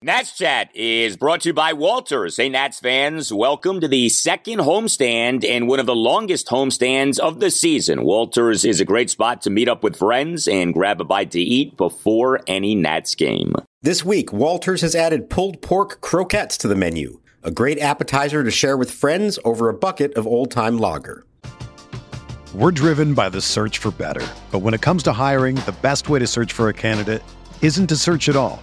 Nats Chat is brought to you by Walters. Hey, Nats fans, welcome to the second homestand and one of the longest homestands of the season. Walters is a great spot to meet up with friends and grab a bite to eat before any Nats game. This week, Walters has added pulled pork croquettes to the menu, a great appetizer to share with friends over a bucket of old-time lager. We're driven by the search for better, but when it comes to hiring, the best way to search for a candidate isn't to search at all.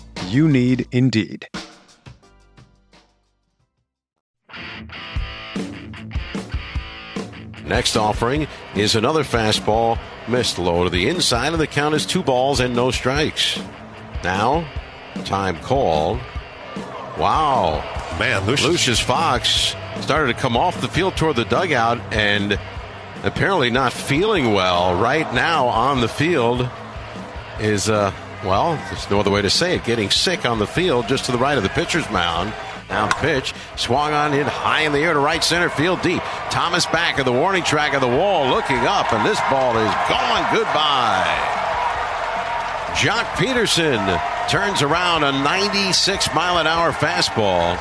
You need Indeed. Next offering is another fastball missed low to the inside, and the count is 2-0 and no strikes. Now, time called. Wow. Man, Lucius Fox started to come off the field toward the dugout and apparently not feeling well. Right now on the field is, well, there's no other way to say it, getting sick on the field just to the right of the pitcher's mound. Now pitch, swung on, hit high in the air to right center field deep. Thomas back of the warning track of the wall, looking up, and this ball is gone. Goodbye. Joc Pederson turns around a 96-mile-an-hour fastball.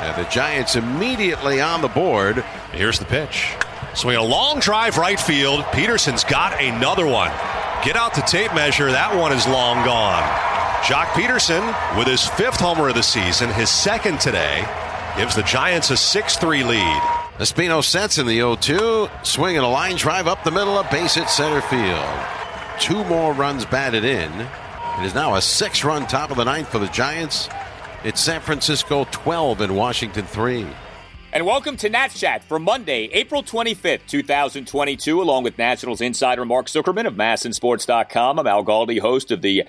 And the Giants immediately on the board. Here's the pitch. Swing a long drive right field. Pederson's got another one. Get out the tape measure. That one is long gone. Joc Pederson with his fifth homer of the season, his second today, gives the Giants a 6-3 lead. Espino sets in the 0-2. Swing and a line drive up the middle, a base hit center field. Two more runs batted in. It is now a six-run top of the ninth for the Giants. It's San Francisco 12 and Washington 3. And welcome to Nats Chat for Monday, April 25th, 2022, along with Nationals insider Mark Zuckerman of massinsports.com. I'm Al Galdi, host of the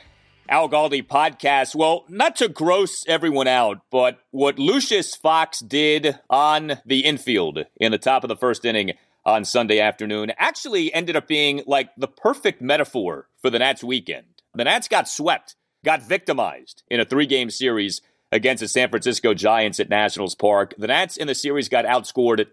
Al Galdi podcast. Well, not to gross everyone out, but what Lucius Fox did on the infield in the top of the first inning on Sunday afternoon actually ended up being like the perfect metaphor for the Nats weekend. The Nats got swept, got victimized in a 3-game series against the San Francisco Giants at Nationals Park. The Nats in the series got outscored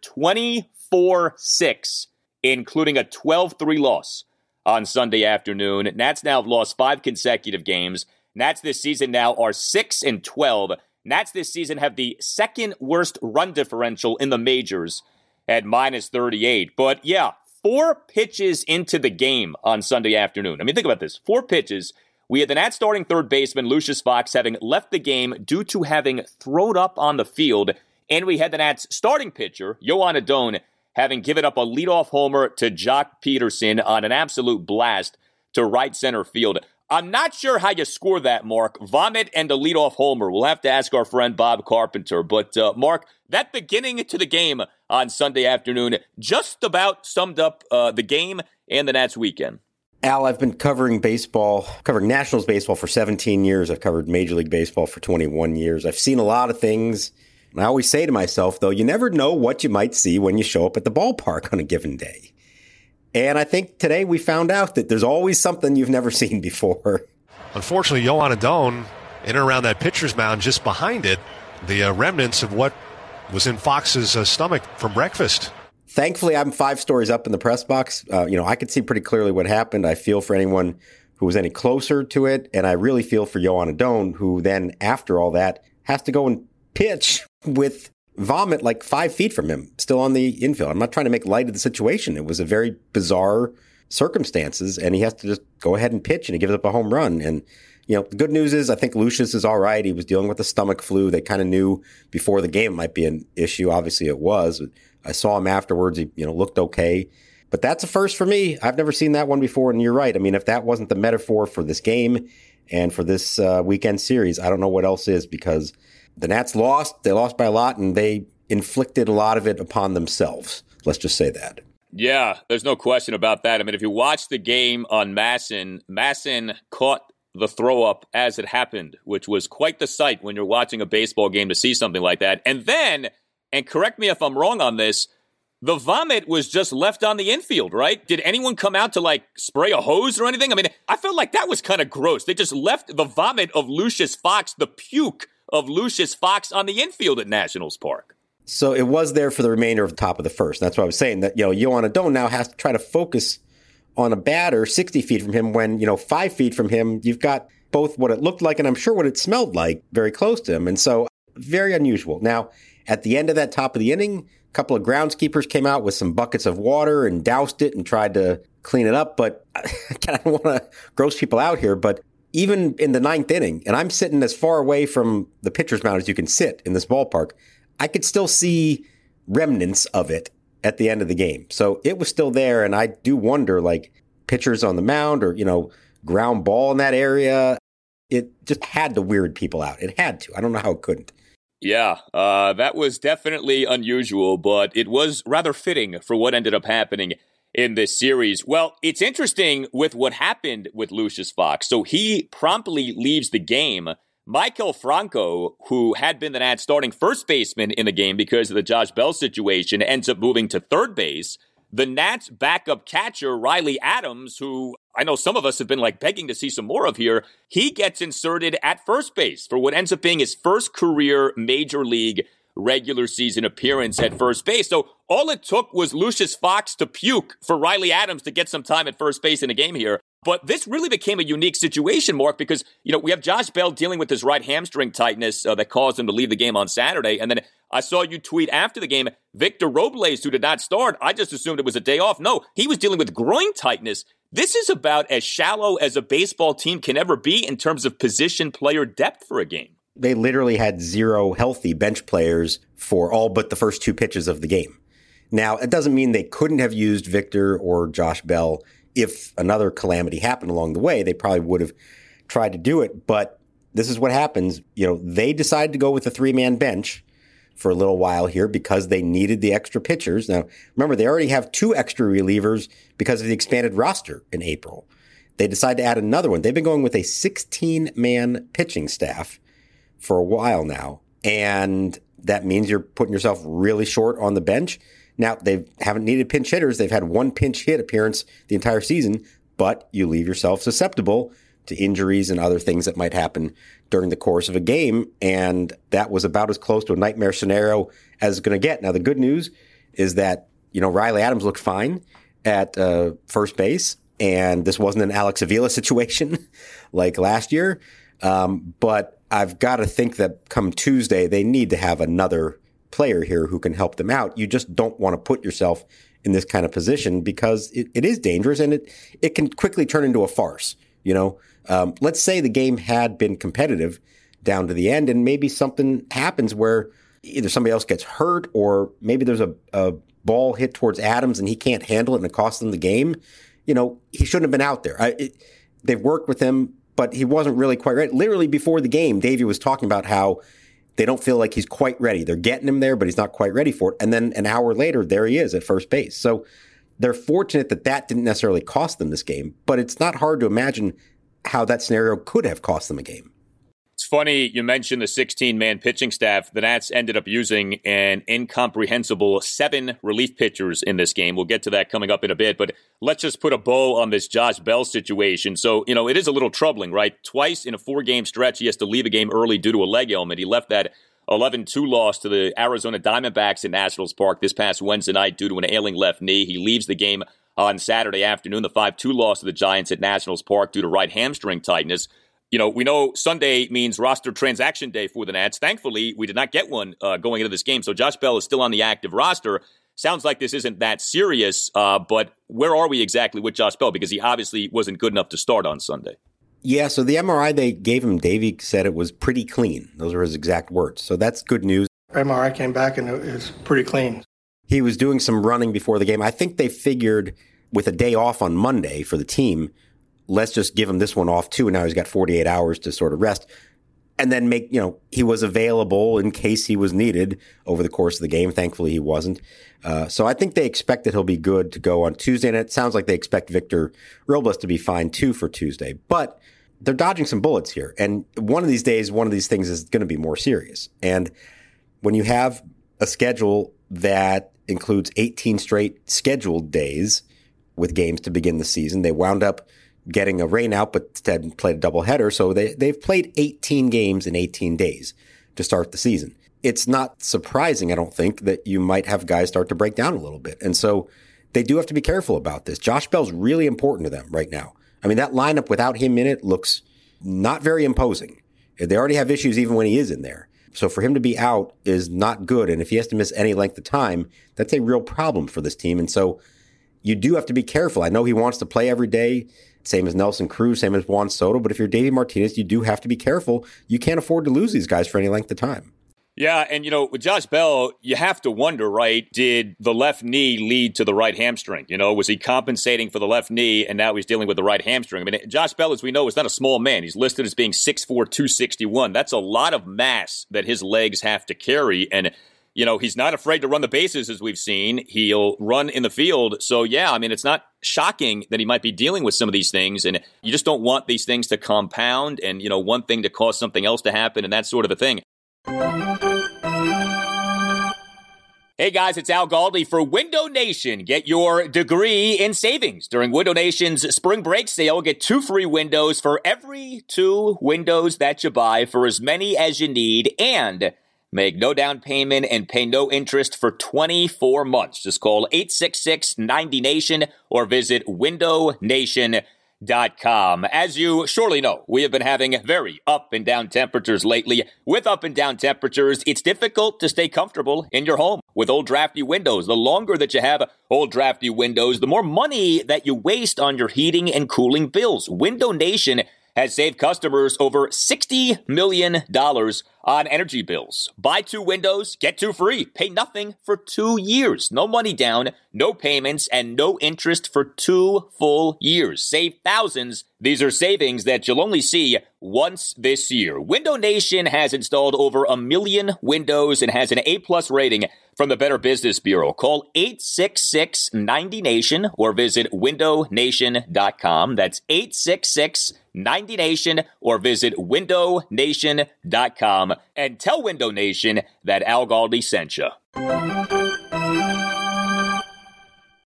24-6, including a 12-3 loss on Sunday afternoon. Nats now have lost 5 consecutive games. Nats this season now are 6-12. Nats this season have the second worst run differential in the majors at -38. But yeah, 4 pitches into the game on Sunday afternoon. I mean, think about this. 4 pitches. We had the Nats starting third baseman Lucius Fox having left the game due to having thrown up on the field. And we had the Nats starting pitcher, Joan Adon, having given up a leadoff homer to Joc Pederson on an absolute blast to right center field. I'm not sure how you score that, Mark. Vomit and a leadoff homer. We'll have to ask our friend Bob Carpenter. But, Mark, that beginning to the game on Sunday afternoon just about summed up the game and the Nats weekend. Al, I've been covering Nationals baseball for 17 years. I've covered Major League Baseball for 21 years. I've seen a lot of things. And I always say to myself, though, you never know what you might see when you show up at the ballpark on a given day. And I think today we found out that there's always something you've never seen before. Unfortunately, Joan Adon, in and around that pitcher's mound, just behind it, the remnants of what was in Fox's stomach from breakfast. Thankfully, I'm 5 stories up in the press box. I could see pretty clearly what happened. I feel for anyone who was any closer to it. And I really feel for Joan Adon, who then, after all that, has to go and pitch with vomit like 5 feet from him, still on the infield. I'm not trying to make light of the situation. It was a very bizarre circumstances, and he has to just go ahead and pitch, and he gives up a home run. And, you know, the good news is I think Lucius is all right. He was dealing with a stomach flu. They kind of knew before the game it might be an issue. Obviously it was. I saw him afterwards. He, you know, looked okay. But that's a first for me. I've never seen that one before, and you're right. I mean, if that wasn't the metaphor for this game and for this weekend series, I don't know what else is, because the Nats lost. They lost by a lot, and they inflicted a lot of it upon themselves. Let's just say that. Yeah, there's no question about that. I mean, if you watch the game on Masson caught the throw-up as it happened, which was quite the sight when you're watching a baseball game to see something like that. And then, and correct me if I'm wrong on this, the vomit was just left on the infield, right? Did anyone come out to, like, spray a hose or anything? I mean, I felt like that was kind of gross. They just left the vomit of Lucius Fox, the puke of Lucius Fox on the infield at Nationals Park. So it was there for the remainder of the top of the first. That's why I was saying that, you know, Joan Adon now has to try to focus on a batter 60 feet from him when, you know, 5 feet from him, you've got both what it looked like and I'm sure what it smelled like very close to him. And so very unusual. Now, at the end of that top of the inning, a couple of groundskeepers came out with some buckets of water and doused it and tried to clean it up. But I don't want to gross people out here, but even in the ninth inning, and I'm sitting as far away from the pitcher's mound as you can sit in this ballpark, I could still see remnants of it at the end of the game. So it was still there. And I do wonder, like, pitchers on the mound or, you know, ground ball in that area. It just had to weird people out. It had to. I don't know how it couldn't. Yeah, that was definitely unusual, but it was rather fitting for what ended up happening in this series. Well, it's interesting with what happened with Lucius Fox. So he promptly leaves the game. Mikel Franco, who had been the Nats starting first baseman in the game because of the Josh Bell situation, ends up moving to third base. The Nats backup catcher, Riley Adams, who I know some of us have been like begging to see some more of here, he gets inserted at first base for what ends up being his first career major league regular season appearance at first base. So all it took was Lucius Fox to puke for Riley Adams to get some time at first base in the game here. But this really became a unique situation, Mark, because, you know, we have Josh Bell dealing with his right hamstring tightness that caused him to leave the game on Saturday. And then I saw you tweet after the game, Victor Robles, who did not start, I just assumed it was a day off. No, he was dealing with groin tightness. This is about as shallow as a baseball team can ever be in terms of position player depth for a game. They literally had zero healthy bench players for all but the first two pitches of the game. Now, it doesn't mean they couldn't have used Victor or Josh Bell. If another calamity happened along the way, they probably would have tried to do it. But this is what happens. You know, they decided to go with a three-man bench for a little while here because they needed the extra pitchers. Now, remember, they already have two extra relievers because of the expanded roster in April. They decided to add another one. They've been going with a 16-man pitching staff for a while now, and that means you're putting yourself really short on the bench. Now, they haven't needed pinch hitters. They've had one pinch hit appearance the entire season, but you leave yourself susceptible to injuries and other things that might happen during the course of a game. And that was about as close to a nightmare scenario as it's going to get. Now, the good news is that, you know, Riley Adams looked fine at first base, and this wasn't an Alex Avila situation like last year. But I've got to think that come Tuesday, they need to have another player here who can help them out. You just don't want to put yourself in this kind of position because it is dangerous and it can quickly turn into a farce. You know, let's say the game had been competitive down to the end and maybe something happens where either somebody else gets hurt or maybe there's a ball hit towards Adams and he can't handle it and it costs them the game. You know, he shouldn't have been out there. They've worked with him, but he wasn't really quite right. Literally before the game, Davey was talking about how they don't feel like he's quite ready. They're getting him there, but he's not quite ready for it. And then an hour later, there he is at first base. So they're fortunate that that didn't necessarily cost them this game, but it's not hard to imagine how that scenario could have cost them a game. It's funny you mentioned the 16-man pitching staff. The Nats ended up using an incomprehensible 7 relief pitchers in this game. We'll get to that coming up in a bit, but let's just put a bow on this Josh Bell situation. So, you know, it is a little troubling, right? Twice in a 4-game stretch, he has to leave a game early due to a leg ailment. He left that 11-2 loss to the Arizona Diamondbacks in Nationals Park this past Wednesday night due to an ailing left knee. He leaves the game on Saturday afternoon, the 5-2 loss to the Giants at Nationals Park due to right hamstring tightness. You know, we know Sunday means roster transaction day for the Nats. Thankfully, we did not get one going into this game. So Josh Bell is still on the active roster. sounds like this isn't that serious, but where are we exactly with Josh Bell? Because he obviously wasn't good enough to start on Sunday. Yeah, so the MRI they gave him, Davey said it was pretty clean. Those were his exact words. So that's good news. MRI came back and it was pretty clean. He was doing some running before the game. I think they figured with a day off on Monday for the team, let's just give him this one off too. And now he's got 48 hours to sort of rest. And then make, you know, he was available in case he was needed over the course of the game. Thankfully, he wasn't. So I think they expect that he'll be good to go on Tuesday. And it sounds like they expect Victor Robles to be fine, too, for Tuesday. But they're dodging some bullets here. And one of these days, one of these things is going to be more serious. And when you have a schedule that includes 18 straight scheduled days with games to begin the season, they wound up getting a rain out, but instead played a doubleheader. So they've played 18 games in 18 days to start the season. It's not surprising, I don't think, that you might have guys start to break down a little bit. And so they do have to be careful about this. Josh Bell's really important to them right now. I mean, that lineup without him in it looks not very imposing. They already have issues even when he is in there. So for him to be out is not good. And if he has to miss any length of time, that's a real problem for this team. And so you do have to be careful. I know he wants to play every day, same as Nelson Cruz, same as Juan Soto. But if you're Davey Martinez, you do have to be careful. You can't afford to lose these guys for any length of time. Yeah, and, you know, with Josh Bell, you have to wonder, right, did the left knee lead to the right hamstring? You know, was he compensating for the left knee and now he's dealing with the right hamstring? I mean, Josh Bell, as we know, is not a small man. He's listed as being 6'4", 261. That's a lot of mass that his legs have to carry. And, you know, he's not afraid to run the bases, as we've seen. He'll run in the field. So, yeah, I mean, it's not shocking that he might be dealing with some of these things. And you just don't want these things to compound and, you know, one thing to cause something else to happen and that sort of a thing. Hey guys, it's Al Galdi for Window Nation. Get your degree in savings during Window Nation's spring break sale. Get 2 free windows for every 2 windows that you buy for as many as you need, and make no down payment and pay no interest for 24 months. Just call 866-90-NATION or visit windownation.com. As you surely know, we have been having very up and down temperatures lately. With up and down temperatures, it's difficult to stay comfortable in your home with old drafty windows. The longer that you have old drafty windows, the more money that you waste on your heating and cooling bills. Window Nation has saved customers over $60 million on energy bills. Buy 2 windows, get 2 free. Pay nothing for 2 years. No money down, no payments, and no interest for 2 full years. Save thousands. These are savings that you'll only see once this year. Window Nation has installed over 1 million windows and has an A-plus rating from the Better Business Bureau. Call 866-90-NATION or visit windownation.com. That's 866-90-NATION or visit windownation.com. And tell Window Nation that Al Galdi sent you.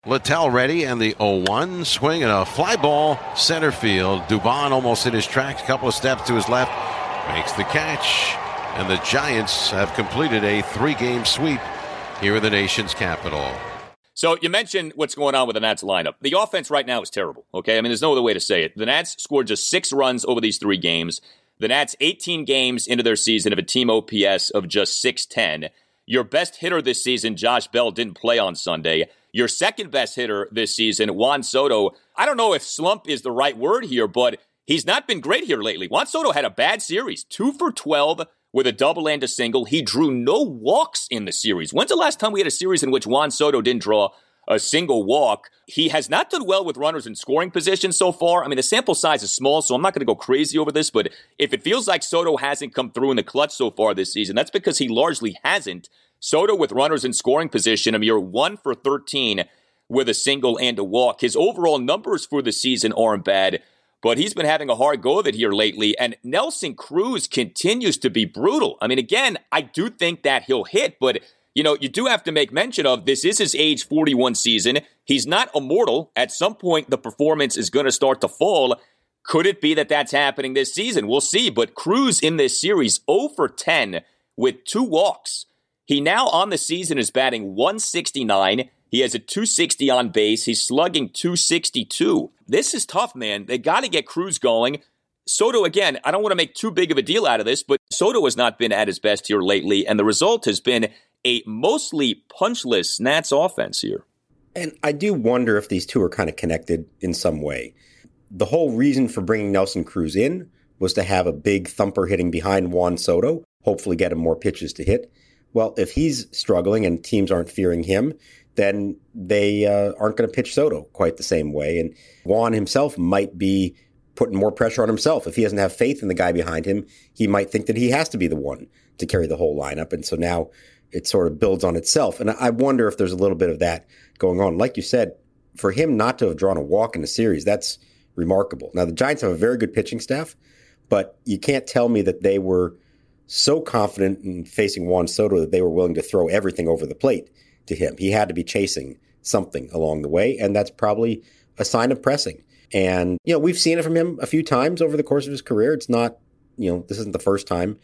Littell ready, and the 0-1 swing and a fly ball center field. Dubon almost in his tracks, a couple of steps to his left, makes the catch. And the Giants have completed a 3-game sweep here in the nation's capital. So you mentioned what's going on with the Nats lineup. The offense right now is terrible, okay? I mean, there's no other way to say it. The Nats scored just 6 runs over these 3 games. The Nats 18 games into their season have a team OPS of just .610. Your best hitter this season, Josh Bell, didn't play on Sunday. Your second best hitter this season, Juan Soto, I don't know if slump is the right word here, but he's not been great here lately. Juan Soto had a bad series, 2 for 12 with a double and a single. He drew no walks in the series. When's the last time we had a series in which Juan Soto didn't draw a single walk? He has not done well with runners in scoring position so far. I mean, the sample size is small, so I'm not going to go crazy over this, but if it feels like Soto hasn't come through in the clutch so far this season, that's because he largely hasn't. Soto with runners in scoring position, a mere 1 for 13 with a single and a walk. His overall numbers for the season aren't bad, but he's been having a hard go of it here lately, and Nelson Cruz continues to be brutal. I mean, again, I do think that he'll hit, but you know, you do have to make mention of this is his age 41 season. He's not immortal. At some point, the performance is going to start to fall. Could it be that that's happening this season? We'll see. But Cruz in this series, 0 for 10 with 2 walks. He now on the season is batting .169. He has a .260 on base. He's slugging .262. This is tough, man. They got to get Cruz going. Soto, again, I don't want to make too big of a deal out of this, but Soto has not been at his best here lately, and the result has been a mostly punchless Nats offense here. And I do wonder if these two are kind of connected in some way. The whole reason for bringing Nelson Cruz in was to have a big thumper hitting behind Juan Soto, hopefully get him more pitches to hit. Well, if he's struggling and teams aren't fearing him, then they aren't going to pitch Soto quite the same way. And Juan himself might be putting more pressure on himself. If he doesn't have faith in the guy behind him, he might think that he has to be the one to carry the whole lineup. And so now it sort of builds on itself. And I wonder if there's a little bit of that going on. Like you said, for him not to have drawn a walk in the series, that's remarkable. Now, the Giants have a very good pitching staff, but you can't tell me that they were so confident in facing Juan Soto that they were willing to throw everything over the plate to him. He had to be chasing something along the way, and that's probably a sign of pressing. And, you know, we've seen it from him a few times over the course of his career. It's not, you know, this isn't the first time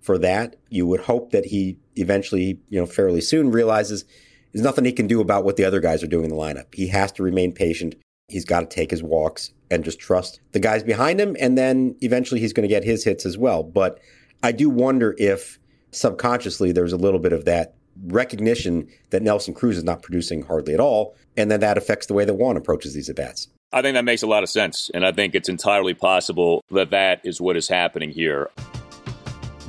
for that. You would hope that he eventually, you know, fairly soon realizes there's nothing he can do about what the other guys are doing in the lineup. He has to remain patient. He's got to take his walks and just trust the guys behind him. And then eventually he's going to get his hits as well. But I do wonder if subconsciously there's a little bit of that recognition that Nelson Cruz is not producing hardly at all. And then that affects the way that Juan approaches these at-bats. I think that makes a lot of sense. And I think it's entirely possible that that is what is happening here.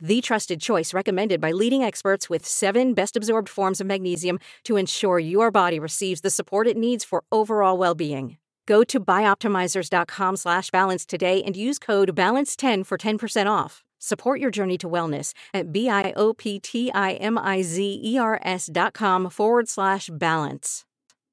the trusted choice recommended by leading experts, with 7 best-absorbed forms of magnesium to ensure your body receives the support it needs for overall well-being. Go to bioptimizers.com/balance today and use code BALANCE10 for 10% off. Support your journey to wellness at bioptimizers.com/balance.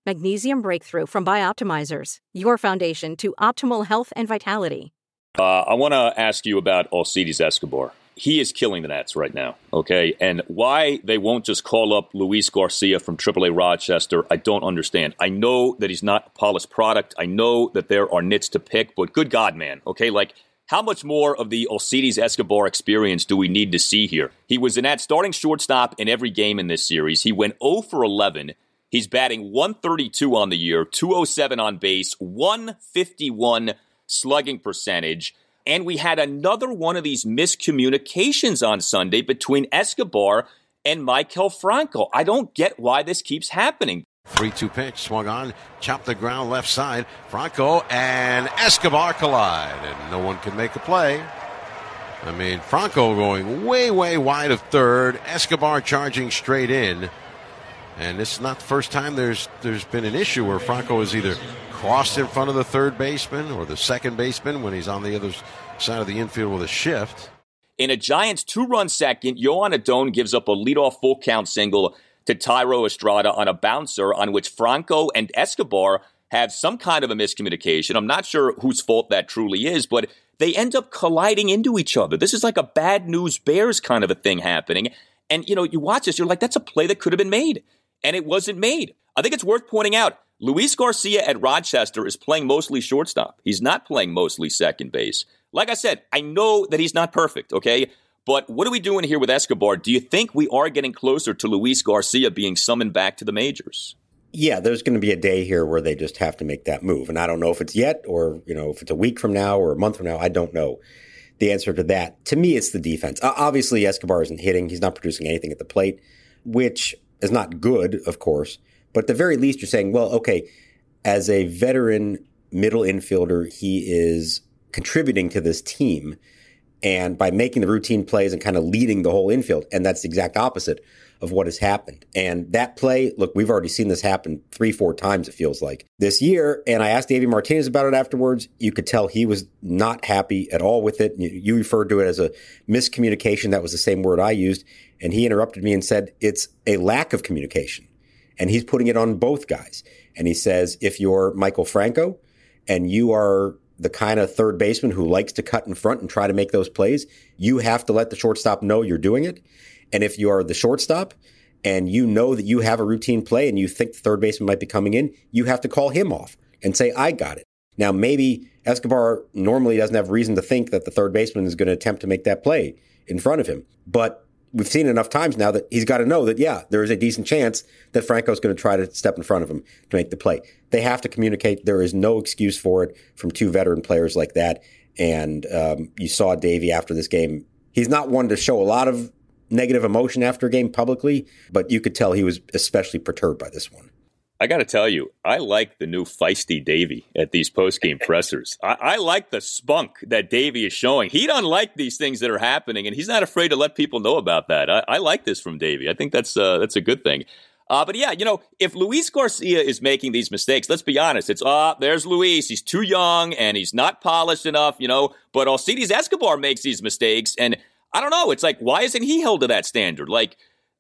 Magnesium Breakthrough from Bioptimizers, your foundation to optimal health and vitality. I want to ask you about Alcides Escobar. He is killing the Nats right now, okay? And why they won't just call up Luis Garcia from AAA Rochester, I don't understand. I know that he's not a polished product. I know that there are nits to pick, but good God, man, okay? Like, how much more of the Alcides Escobar experience do we need to see here? He was an at-starting shortstop in every game in this series. He went 0 for 11. He's batting .132 on the year, .207 on base, .151 slugging percentage. And we had another one of these miscommunications on Sunday between Escobar and Mikel Franco. I don't get why this keeps happening. 3-2 pitch, swung on, chopped the ground left side. Franco and Escobar collide, and no one can make a play. I mean, Franco going way, way wide of third. Escobar charging straight in. And this is not the first time there's been an issue where Franco is either crossed in front of the third baseman or the second baseman when he's on the other side of the infield with a shift. In a Giants two-run second, Joan Adon gives up a leadoff full-count single to Tyro Estrada on a bouncer on which Franco and Escobar have some kind of a miscommunication. I'm not sure whose fault that truly is, but they end up colliding into each other. This is like a bad news bears kind of a thing happening. And, you know, you watch this, you're like, that's a play that could have been made. and it wasn't made. I think it's worth pointing out, Luis Garcia at Rochester is playing mostly shortstop. He's not playing mostly second base. Like I said, I know that he's not perfect, okay? But what are we doing here with Escobar? Do you think we are getting closer to Luis Garcia being summoned back to the majors? Yeah, there's going to be a day here where they just have to make that move. And I don't know if it's yet or, you know, if it's a week from now or a month from now. I don't know the answer to that. To me, it's the defense. Obviously, Escobar isn't hitting. He's not producing anything at the plate, which is not good, of course. But at the very least, you're saying, well, okay, as a veteran middle infielder, he is contributing to this team. And by making the routine plays and kind of leading the whole infield. And that's the exact opposite of what has happened. And that play, look, we've already seen this happen 3-4 times, it feels like, this year. And I asked Davey Martinez about it afterwards. You could tell he was not happy at all with it. You referred to it as a miscommunication. That was the same word I used. And he interrupted me and said, it's a lack of communication. And he's putting it on both guys. And he says, if you're Mikel Franco and you are the kind of third baseman who likes to cut in front and try to make those plays, you have to let the shortstop know you're doing it. And if you are the shortstop and you know that you have a routine play and you think the third baseman might be coming in, you have to call him off and say, I got it. Now, maybe Escobar normally doesn't have reason to think that the third baseman is going to attempt to make that play in front of him. But we've seen enough times now that he's got to know that, yeah, there is a decent chance that Franco's going to try to step in front of him to make the play. They have to communicate. There is no excuse for it from two veteran players like that. And you saw Davey after this game. He's not one to show a lot of negative emotion after a game publicly, but you could tell he was especially perturbed by this one. I got to tell you, I like the new feisty Davey at these postgame pressers. I like the spunk that Davey is showing. He doesn't like these things that are happening, and he's not afraid to let people know about that. I like this from Davey. I think that's a good thing. But yeah, you know, if Luis Garcia is making these mistakes, let's be honest. It's, there's Luis. He's too young, and he's not polished enough, you know. But Alcides Escobar makes these mistakes, and I don't know. It's like, why isn't he held to that standard? Like,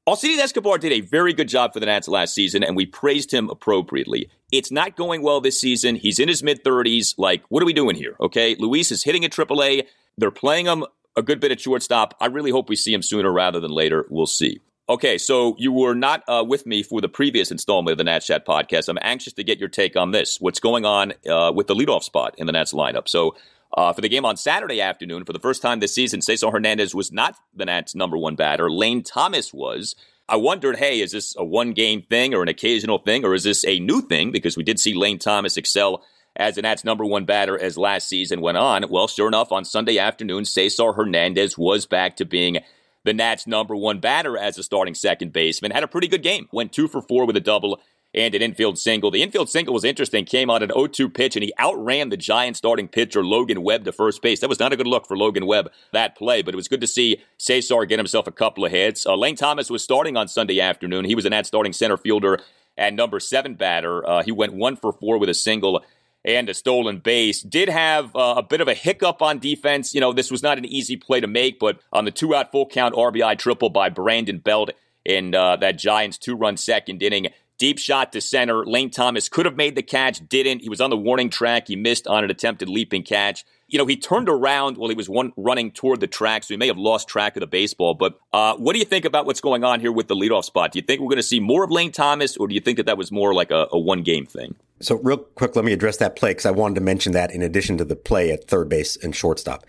Alcides Escobar did a very good job for the Nats last season, and we praised him appropriately. It's not going well this season. He's in his mid-30s. Like, what are we doing here, okay? Luis is hitting at AAA. They're playing him a good bit at shortstop. I really hope we see him sooner rather than later. We'll see. Okay, so you were not with me for the previous installment of the Nats Chat podcast. I'm anxious to get your take on this, what's going on with the leadoff spot in the Nats lineup. So for the game on Saturday afternoon, for the first time this season, Cesar Hernandez was not the Nats' number one batter. Lane Thomas was. I wondered, hey, is this a one-game thing or an occasional thing, or is this a new thing? Because we did see Lane Thomas excel as the Nats' number one batter as last season went on. Well, sure enough, on Sunday afternoon, Cesar Hernandez was back to being the Nats' number one batter as a starting second baseman. Had a pretty good game. Went 2 for 4 with a double and an infield single. The infield single was interesting, came on an 0-2 pitch, and he outran the Giants starting pitcher Logan Webb to first base. That was not a good look for Logan Webb, that play, but it was good to see Cesar get himself a couple of hits. Lane Thomas was starting on Sunday afternoon. He was a Nats starting center fielder and number 7 batter. He went 1 for 4 with a single and a stolen base. Did have a bit of a hiccup on defense. You know, this was not an easy play to make, but on the 2-out full count RBI triple by Brandon Belt in that Giants 2-run second inning, deep shot to center. Lane Thomas could have made the catch, didn't. He was on the warning track. He missed on an attempted leaping catch. You know, he turned around while he was running toward the track, so he may have lost track of the baseball. But what do you think about what's going on here with the leadoff spot? Do you think we're going to see more of Lane Thomas, or do you think that was more like a one-game thing? So real quick, let me address that play, because I wanted to mention that in addition to the play at third base and shortstop.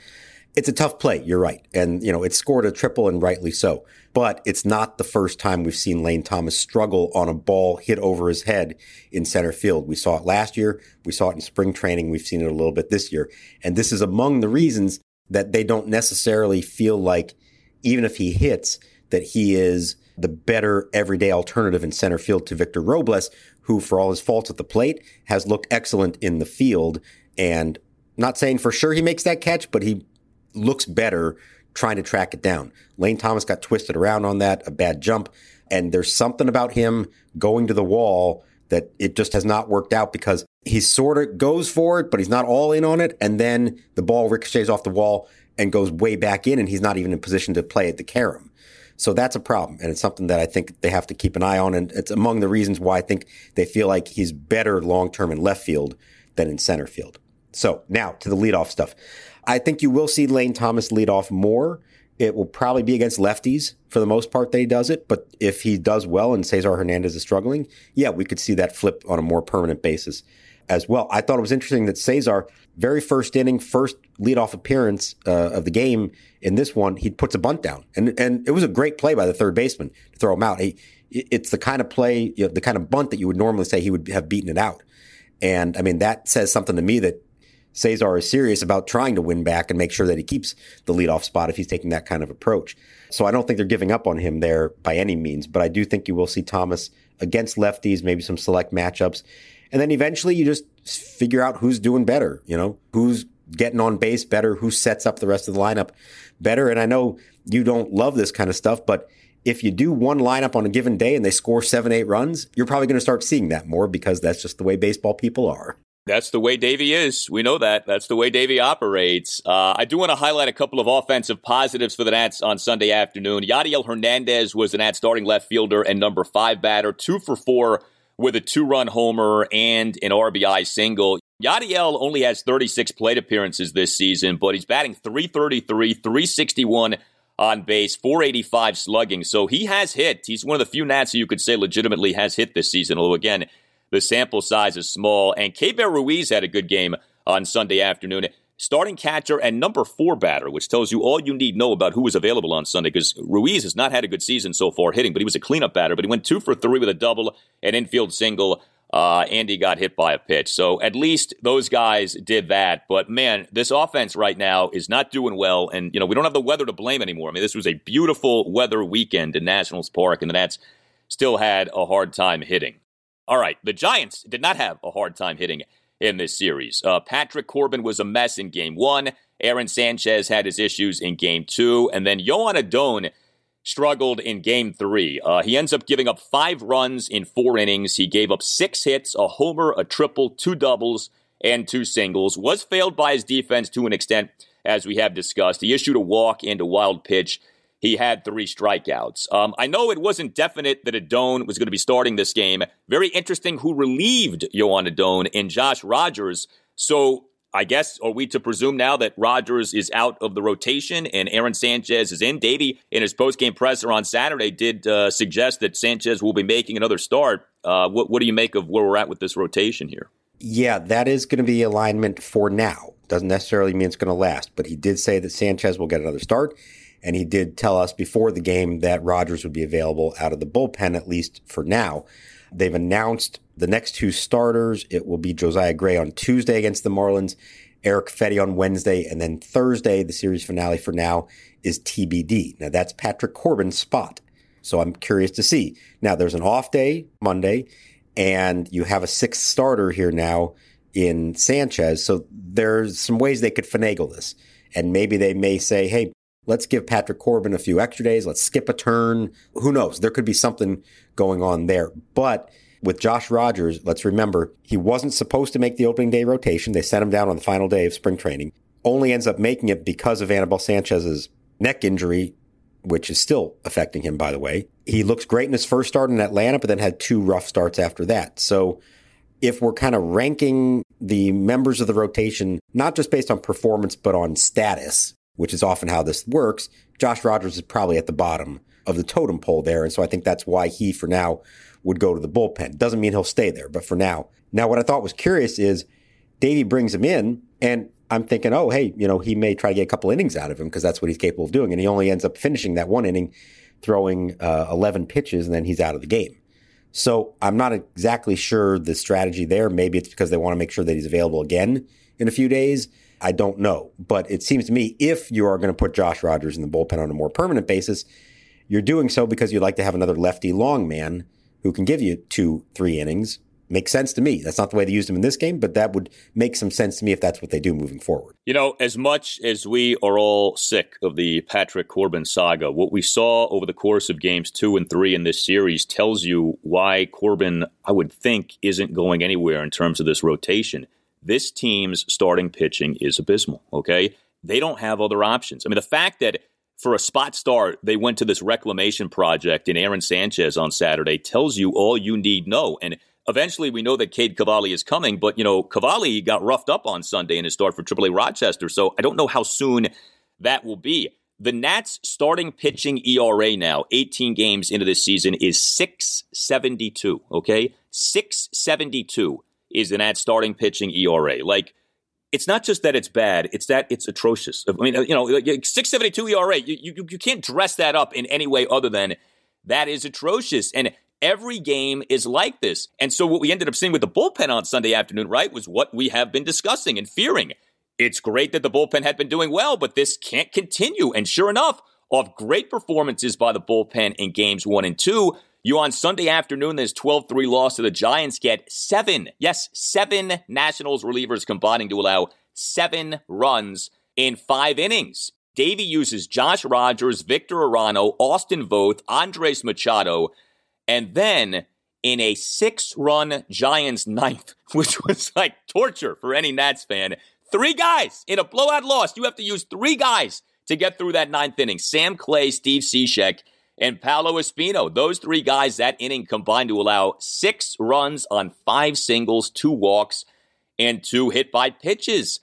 It's a tough play. You're right. And, you know, it scored a triple and rightly so. But it's not the first time we've seen Lane Thomas struggle on a ball hit over his head in center field. We saw it last year. We saw it in spring training. We've seen it a little bit this year. And this is among the reasons that they don't necessarily feel like, even if he hits, that he is the better everyday alternative in center field to Victor Robles, who, for all his faults at the plate, has looked excellent in the field. And not saying for sure he makes that catch, but he looks better trying to track it down. Lane Thomas got twisted around on that, a bad jump, and there's something about him going to the wall that it just has not worked out, because he sort of goes for it, but he's not all in on it, and then the ball ricochets off the wall and goes way back in, and he's not even in position to play at the carom. So that's a problem, and it's something that I think they have to keep an eye on, and it's among the reasons why I think they feel like he's better long-term in left field than in center field. So now to the leadoff stuff. I think you will see Lane Thomas lead off more, It will probably be against lefties for the most part that he does it. But if he does well and Cesar Hernandez is struggling, yeah, we could see that flip on a more permanent basis as well. I thought it was interesting that Cesar, very first inning, first leadoff appearance of the game in this one, he puts a bunt down. And it was a great play by the third baseman to throw him out. It's the kind of play, you know, the kind of bunt that you would normally say he would have beaten it out. And, I mean, that says something to me that Cesar is serious about trying to win back and make sure that he keeps the leadoff spot if he's taking that kind of approach. So I don't think they're giving up on him there by any means, but I do think you will see Thomas against lefties, maybe some select matchups. And then eventually you just figure out who's doing better, you know, who's getting on base better, who sets up the rest of the lineup better. And I know you don't love this kind of stuff, but if you do one lineup on a given day and they score 7-8 runs, you're probably going to start seeing that more because that's just the way baseball people are. That's the way Davey is. We know that. That's the way Davey operates. I do want to highlight a couple of offensive positives for the Nats on Sunday afternoon. Yadiel Hernandez was the Nats starting left fielder and number 5 batter, 2 for 4 with a 2-run homer and an RBI single. Yadiel only has 36 plate appearances this season, but he's batting .333, .361 on base, .485 slugging. So he has hit. He's one of the few Nats who you could say legitimately has hit this season, although again, the sample size is small. And Keibert Ruiz had a good game on Sunday afternoon, starting catcher and number 4 batter, which tells you all you need know about who was available on Sunday, because Ruiz has not had a good season so far hitting, but he was a cleanup batter. But he went 2 for 3 with a double, an infield single, and he got hit by a pitch. So at least those guys did that. But, man, this offense right now is not doing well. And, you know, we don't have the weather to blame anymore. I mean, this was a beautiful weather weekend in Nationals Park, and the Nats still had a hard time hitting. All right, the Giants did not have a hard time hitting in this series. Patrick Corbin was a mess in Game 1. Aaron Sanchez had his issues in Game 2. And then Joan Adon struggled in Game 3. He ends up giving up 5 runs in 4 innings. He gave up 6 hits, a homer, a triple, 2 doubles, and 2 singles. Was failed by his defense to an extent, as we have discussed. He issued a walk and a wild pitch. He had 3 strikeouts. I know it wasn't definite that Adon was going to be starting this game. Very interesting who relieved Joan Adon and Josh Rogers. So I guess, are we to presume now that Rogers is out of the rotation and Aaron Sanchez is in? Davey, in his postgame presser on Saturday, did suggest that Sanchez will be making another start. What do you make of where we're at with this rotation here? Yeah, that is going to be alignment for now. Doesn't necessarily mean it's going to last, but he did say that Sanchez will get another start. And he did tell us before the game that Rogers would be available out of the bullpen, at least for now. They've announced the next 2 starters. It will be Josiah Gray on Tuesday against the Marlins, Eric Fetty on Wednesday, and then Thursday, the series finale for now, is TBD. Now, that's Patrick Corbin's spot, so I'm curious to see. Now, there's an off day Monday, and you have a 6th starter here now in Sanchez, so there's some ways they could finagle this. And maybe they may say, hey, let's give Patrick Corbin a few extra days. Let's skip a turn. Who knows? There could be something going on there. But with Josh Rogers, let's remember, he wasn't supposed to make the opening day rotation. They sent him down on the final day of spring training. Only ends up making it because of Anibal Sanchez's neck injury, which is still affecting him, by the way. He looks great in his first start in Atlanta, but then had 2 rough starts after that. So if we're kind of ranking the members of the rotation, not just based on performance, but on status, which is often how this works, Josh Rogers is probably at the bottom of the totem pole there. And so I think that's why he, for now, would go to the bullpen. Doesn't mean he'll stay there, but for now. Now, what I thought was curious is Davey brings him in, and I'm thinking, oh, hey, you know, he may try to get a couple innings out of him because that's what he's capable of doing. And he only ends up finishing that 1 inning, throwing 11 pitches, and then he's out of the game. So I'm not exactly sure the strategy there. Maybe it's because they want to make sure that he's available again in a few days. I don't know, but it seems to me if you are going to put Josh Rogers in the bullpen on a more permanent basis, you're doing so because you'd like to have another lefty long man who can give you 2-3 innings. Makes sense to me. That's not the way they used him in this game, but that would make some sense to me if that's what they do moving forward. You know, as much as we are all sick of the Patrick Corbin saga, what we saw over the course of games 2 and 3 in this series tells you why Corbin, I would think, isn't going anywhere in terms of this rotation. This team's starting pitching is abysmal, okay? They don't have other options. I mean, the fact that for a spot start, they went to this reclamation project in Aaron Sanchez on Saturday tells you all you need know. And eventually we know that Cade Cavalli is coming, but, you know, Cavalli got roughed up on Sunday in his start for AAA Rochester, so I don't know how soon that will be. The Nats starting pitching ERA now, 18 games into this season, is 6.72, okay? 6.72 is the Nats starting pitching ERA. Like, it's not just that it's bad, it's that it's atrocious. I mean, you know, 6.72 ERA, you can't dress that up in any way other than that is atrocious. And every game is like this. And so what we ended up seeing with the bullpen on Sunday afternoon, right, was what we have been discussing and fearing. It's great that the bullpen had been doing well, but this can't continue. And sure enough, off great performances by the bullpen in games 1 and 2, you on Sunday afternoon, this 12-3 loss to the Giants get seven Nationals relievers combining to allow 7 runs in 5 innings. Davey uses Josh Rogers, Victor Arano, Austin Voth, Andres Machado, and then in a 6-run Giants ninth, which was like torture for any Nats fan, 3 guys in a blowout loss. You have to use 3 guys to get through that ninth inning. Sam Clay, Steve Cishek, and Paolo Espino. Those 3 guys that inning combined to allow 6 runs on 5 singles, 2 walks, and 2 hit-by-pitches.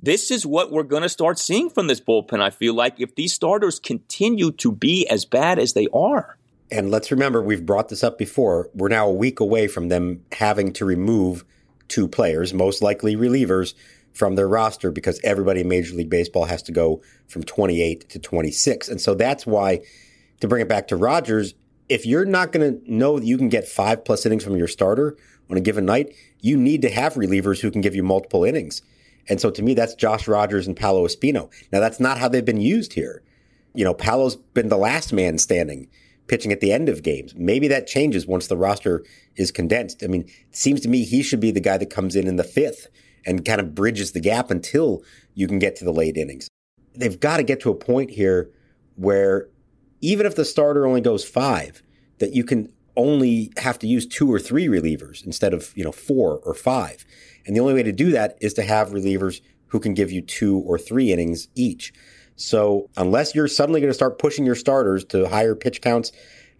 This is what we're going to start seeing from this bullpen, I feel like, if these starters continue to be as bad as they are. And let's remember, we've brought this up before. We're now a week away from them having to remove 2 players, most likely relievers, from their roster because everybody in Major League Baseball has to go from 28 to 26. And so that's why, to bring it back to Rogers, if you're not going to know that you can get 5+ innings from your starter on a given night, you need to have relievers who can give you multiple innings. And so to me, that's Josh Rogers and Paolo Espino. Now, that's not how they've been used here. You know, Paolo's been the last man standing, pitching at the end of games. Maybe that changes once the roster is condensed. I mean, it seems to me he should be the guy that comes in the 5th and kind of bridges the gap until you can get to the late innings. They've got to get to a point here where even if the starter only goes 5, that you can only have to use 2 or 3 relievers instead of, 4 or 5. And the only way to do that is to have relievers who can give you 2 or 3 innings each. So unless you're suddenly going to start pushing your starters to higher pitch counts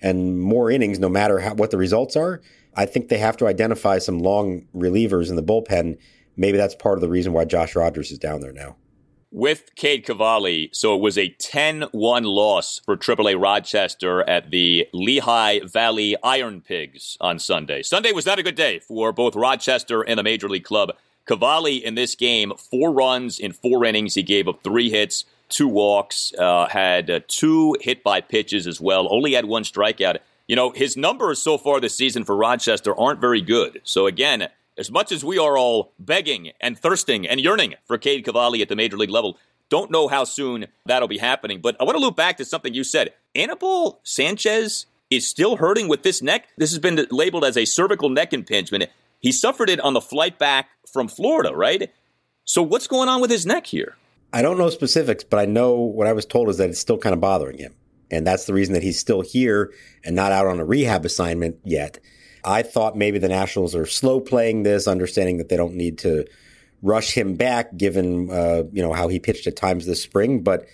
and more innings, no matter what the results are, I think they have to identify some long relievers in the bullpen. Maybe that's part of the reason why Josh Rogers is down there now. With Cade Cavalli, so it was a 10-1 loss for AAA Rochester at the Lehigh Valley Iron Pigs on Sunday. Sunday was not a good day for both Rochester and the Major League Club. Cavalli in this game, 4 runs in 4 innings. He gave up 3 hits, 2 walks, had 2 hit-by-pitches as well, only had 1 strikeout. You know, his numbers so far this season for Rochester aren't very good. So again, as much as we are all begging and thirsting and yearning for Cade Cavalli at the Major League level, don't know how soon that'll be happening. But I want to loop back to something you said. Anibal Sanchez is still hurting with this neck. This has been labeled as a cervical neck impingement. He suffered it on the flight back from Florida, right? So what's going on with his neck here? I don't know specifics, but I know what I was told is that it's still kind of bothering him. And that's the reason that he's still here and not out on a rehab assignment yet. I thought maybe the Nationals are slow playing this, understanding that they don't need to rush him back, given how he pitched at times this spring. But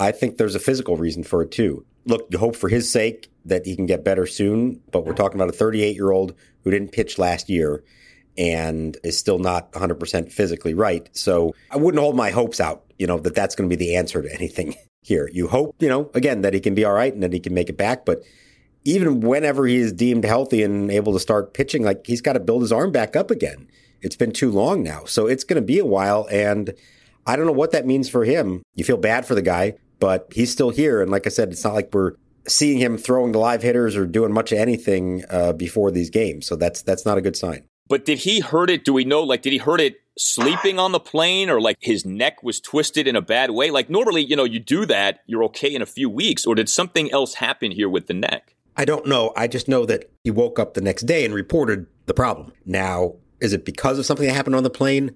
I think there's a physical reason for it, too. Look, you hope for his sake that he can get better soon. But we're talking about a 38-year-old who didn't pitch last year and is still not 100% physically right. So I wouldn't hold my hopes out, that that's going to be the answer to anything here. You hope, again, that he can be all right and that he can make it back. But even whenever he is deemed healthy and able to start pitching, like, he's got to build his arm back up again. It's been too long now. So it's going to be a while. And I don't know what that means for him. You feel bad for the guy, but he's still here. And like I said, it's not like we're seeing him throwing the live hitters or doing much of anything before these games. So that's not a good sign. But did he hurt it? Do we know, did he hurt it sleeping on the plane or his neck was twisted in a bad way? Normally, you do that, you're okay in a few weeks. Or did something else happen here with the neck? I don't know. I just know that he woke up the next day and reported the problem. Now, is it because of something that happened on the plane,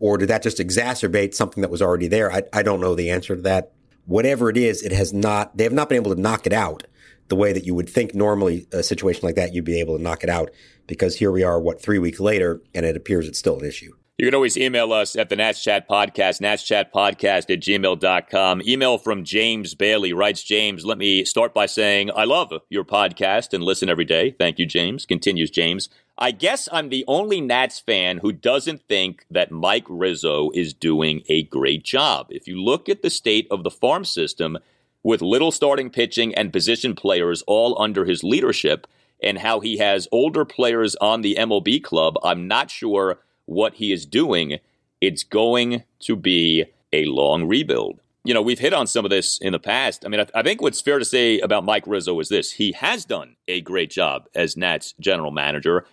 or did that just exacerbate something that was already there? I don't know the answer to that. Whatever it is, they have not been able to knock it out the way that you would think normally a situation like that, you'd be able to knock it out, because here we are, 3 weeks later, and it appears it's still an issue. You can always email us at the Nats Chat Podcast, natschatpodcast@gmail.com. Email from James Bailey writes, James, let me start by saying I love your podcast and listen every day. Thank you, James. Continues James, I guess I'm the only Nats fan who doesn't think that Mike Rizzo is doing a great job. If you look at the state of the farm system, with little starting pitching and position players all under his leadership, and how he has older players on the MLB club, I'm not sure what he is doing. It's going to be a long rebuild. You know, we've hit on some of this in the past. I mean, I think what's fair to say about Mike Rizzo is this. He has done a great job as Nats general manager.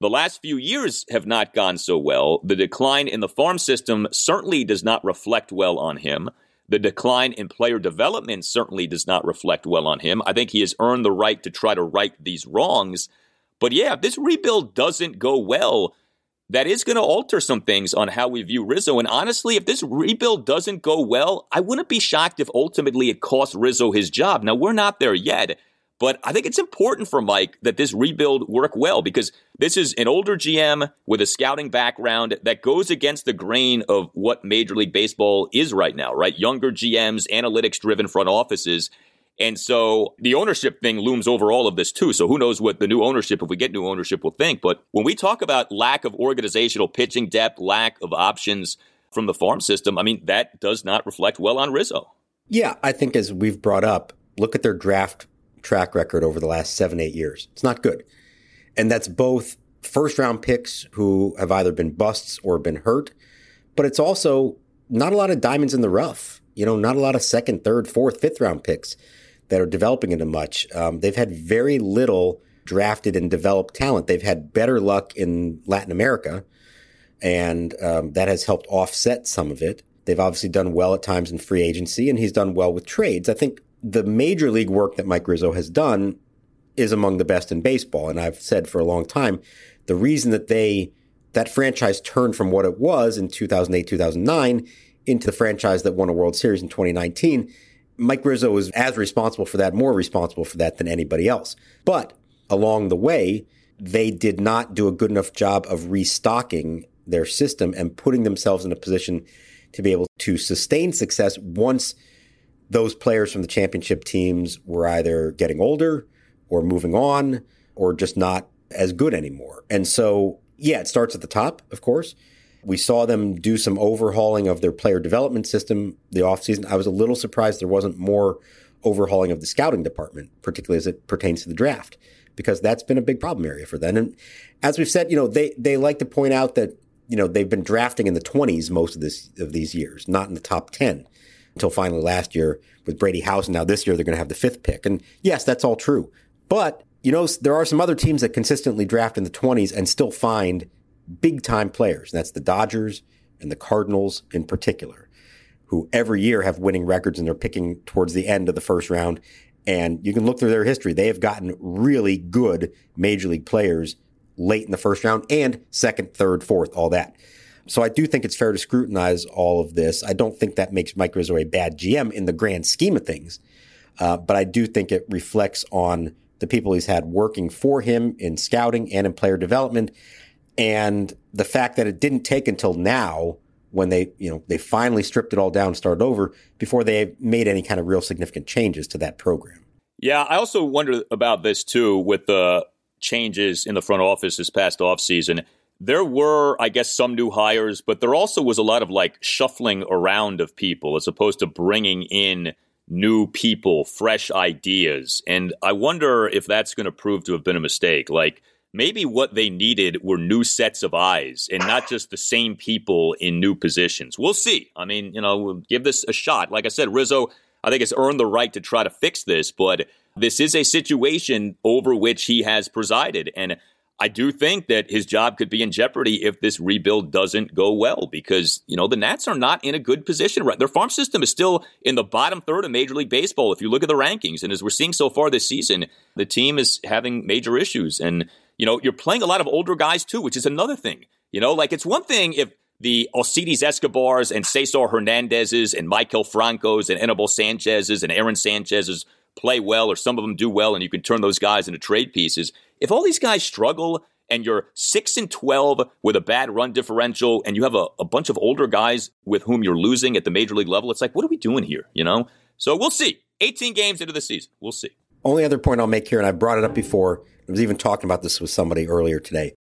The last few years have not gone so well. The decline in the farm system certainly does not reflect well on him. The decline in player development certainly does not reflect well on him. I think he has earned the right to try to right these wrongs. But yeah, if this rebuild doesn't go well, that is going to alter some things on how we view Rizzo. And honestly, if this rebuild doesn't go well, I wouldn't be shocked if ultimately it cost Rizzo his job. Now, we're not there yet, but I think it's important for Mike that this rebuild work well, because this is an older GM with a scouting background that goes against the grain of what Major League Baseball is right now, right? Younger GMs, analytics-driven front offices. And so the ownership thing looms over all of this too. So who knows what the new ownership, if we get new ownership, will think. But when we talk about lack of organizational pitching depth, lack of options from the farm system, I mean, that does not reflect well on Rizzo. Yeah, I think as we've brought up, look at their draft track record over the last 7-8 years. It's not good. And that's both first round picks who have either been busts or been hurt, but it's also not a lot of diamonds in the rough, you know, not a lot of second, third, fourth, fifth round picks that are developing into much. They've had very little drafted and developed talent. They've had better luck in Latin America, and that has helped offset some of it. They've obviously done well at times in free agency, and he's done well with trades. I think the major league work that Mike Rizzo has done is among the best in baseball, and I've said for a long time the reason that that franchise turned from what it was in 2008-2009 into the franchise that won a World Series in 2019, Mike Rizzo was as responsible for that, more responsible for that than anybody else. But along the way, they did not do a good enough job of restocking their system and putting themselves in a position to be able to sustain success once those players from the championship teams were either getting older or moving on or just not as good anymore. And so, yeah, it starts at the top, of course. We saw them do some overhauling of their player development system the offseason. I was a little surprised there wasn't more overhauling of the scouting department, particularly as it pertains to the draft, because that's been a big problem area for them. And as we've said, you know, they like to point out that, you know, they've been drafting in the 20s most of these years, not in the top 10 until finally last year with Brady House. And now this year they're going to have the 5th pick. And yes, that's all true. But, you know, there are some other teams that consistently draft in the 20s and still find big-time players. And that's the Dodgers and the Cardinals in particular, who every year have winning records and they're picking towards the end of the first round. And you can look through their history. They have gotten really good major league players late in the first round and second, third, fourth, all that. So I do think it's fair to scrutinize all of this. I don't think that makes Mike Rizzo a bad GM in the grand scheme of things. But I do think it reflects on the people he's had working for him in scouting and in player development. And the fact that it didn't take until now when they finally stripped it all down and started over before they made any kind of real significant changes to that program. Yeah, I also wonder about this, too, with the changes in the front office this past offseason. There were, I guess, some new hires, but there also was a lot of like shuffling around of people as opposed to bringing in new people, fresh ideas. And I wonder if that's going to prove to have been a mistake. Like, maybe what they needed were new sets of eyes and not just the same people in new positions. We'll see. I mean, you know, we'll give this a shot. Like I said, Rizzo, I think, has earned the right to try to fix this, but this is a situation over which he has presided. And I do think that his job could be in jeopardy if this rebuild doesn't go well because, you know, the Nats are not in a good position. Their farm system is still in the bottom third of Major League Baseball if you look at the rankings. And as we're seeing so far this season, the team is having major issues. And you know, you're playing a lot of older guys, too, which is another thing. You know, like it's one thing if the Alcides Escobars and Cesar Hernandezes and Mikel Francos and Anibal Sanchezes and Aaron Sanchezes play well, or some of them do well, and you can turn those guys into trade pieces. If all these guys struggle and you're 6-12 with a bad run differential and you have a bunch of older guys with whom you're losing at the major league level, it's like, what are we doing here? You know, so we'll see. 18 games into the season. We'll see. Only other point I'll make here, and I brought it up before, I was even talking about this with somebody earlier today.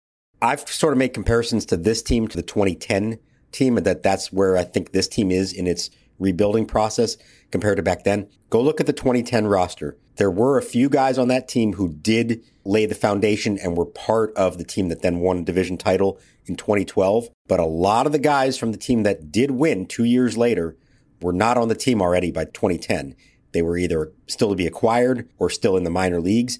I've sort of made comparisons to this team to the 2010 team, and that's where I think this team is in its rebuilding process compared to back then, go look at the 2010 roster. There were a few guys on that team who did lay the foundation and were part of the team that then won a division title in 2012. But a lot of the guys from the team that did win 2 years later were not on the team already by 2010. They were either still to be acquired or still in the minor leagues.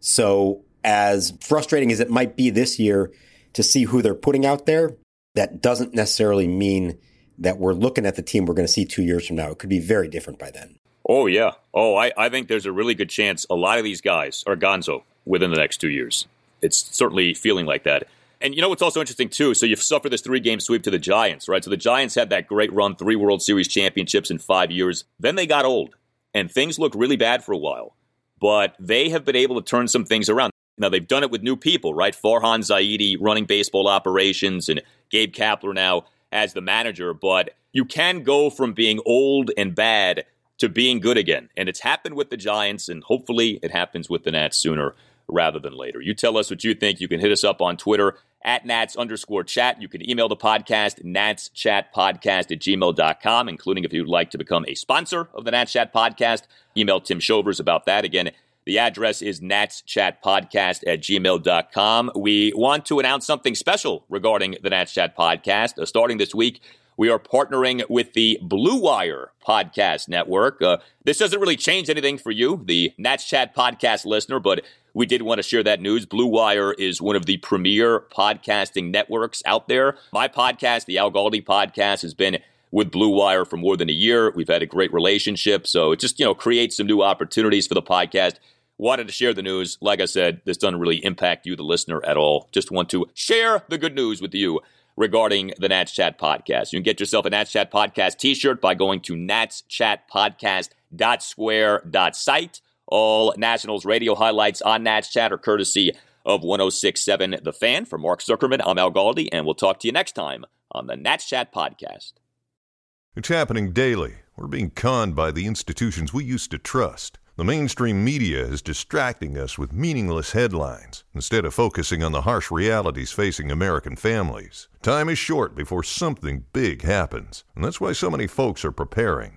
So as frustrating as it might be this year to see who they're putting out there, that doesn't necessarily mean that we're looking at the team we're going to see 2 years from now. It could be very different by then. Oh, yeah. Oh, I think there's a really good chance a lot of these guys are gonzo within the next 2 years. It's certainly feeling like that. And you know what's also interesting, too? So you've suffered this three-game sweep to the Giants, right? So the Giants had that great run, 3 World Series championships in 5 years. Then they got old, and things looked really bad for a while. But they have been able to turn some things around. Now, they've done it with new people, right? Farhan Zaidi running baseball operations and Gabe Kapler now as the manager. But you can go from being old and bad to being good again. And it's happened with the Giants, and hopefully it happens with the Nats sooner rather than later. You tell us what you think. You can hit us up on Twitter at @Nats_chat. You can email the podcast, natschatpodcast@gmail.com, including if you'd like to become a sponsor of the Nats Chat podcast. Email Tim Shovers about that. Again, the address is natschatpodcast@gmail.com. We want to announce something special regarding the Nats Chat podcast. Starting this week, we are partnering with the Blue Wire podcast network. This doesn't really change anything for you, the Nats Chat podcast listener, but we did want to share that news. Blue Wire is one of the premier podcasting networks out there. My podcast, the Al Galdi podcast, has been with Blue Wire for more than a year. We've had a great relationship, so it just, creates some new opportunities for the podcast. Wanted to share the news. Like I said, this doesn't really impact you, the listener, at all. Just want to share the good news with you regarding the Nats Chat podcast. You can get yourself a Nats Chat podcast t-shirt by going to natschatpodcast.square.site. All Nationals radio highlights on Nats Chat are courtesy of 106.7 The Fan. For Mark Zuckerman, I'm Al Galdi, and we'll talk to you next time on the Nats Chat podcast. It's happening daily. We're being conned by the institutions we used to trust. The mainstream media is distracting us with meaningless headlines instead of focusing on the harsh realities facing American families. Time is short before something big happens, and that's why so many folks are preparing.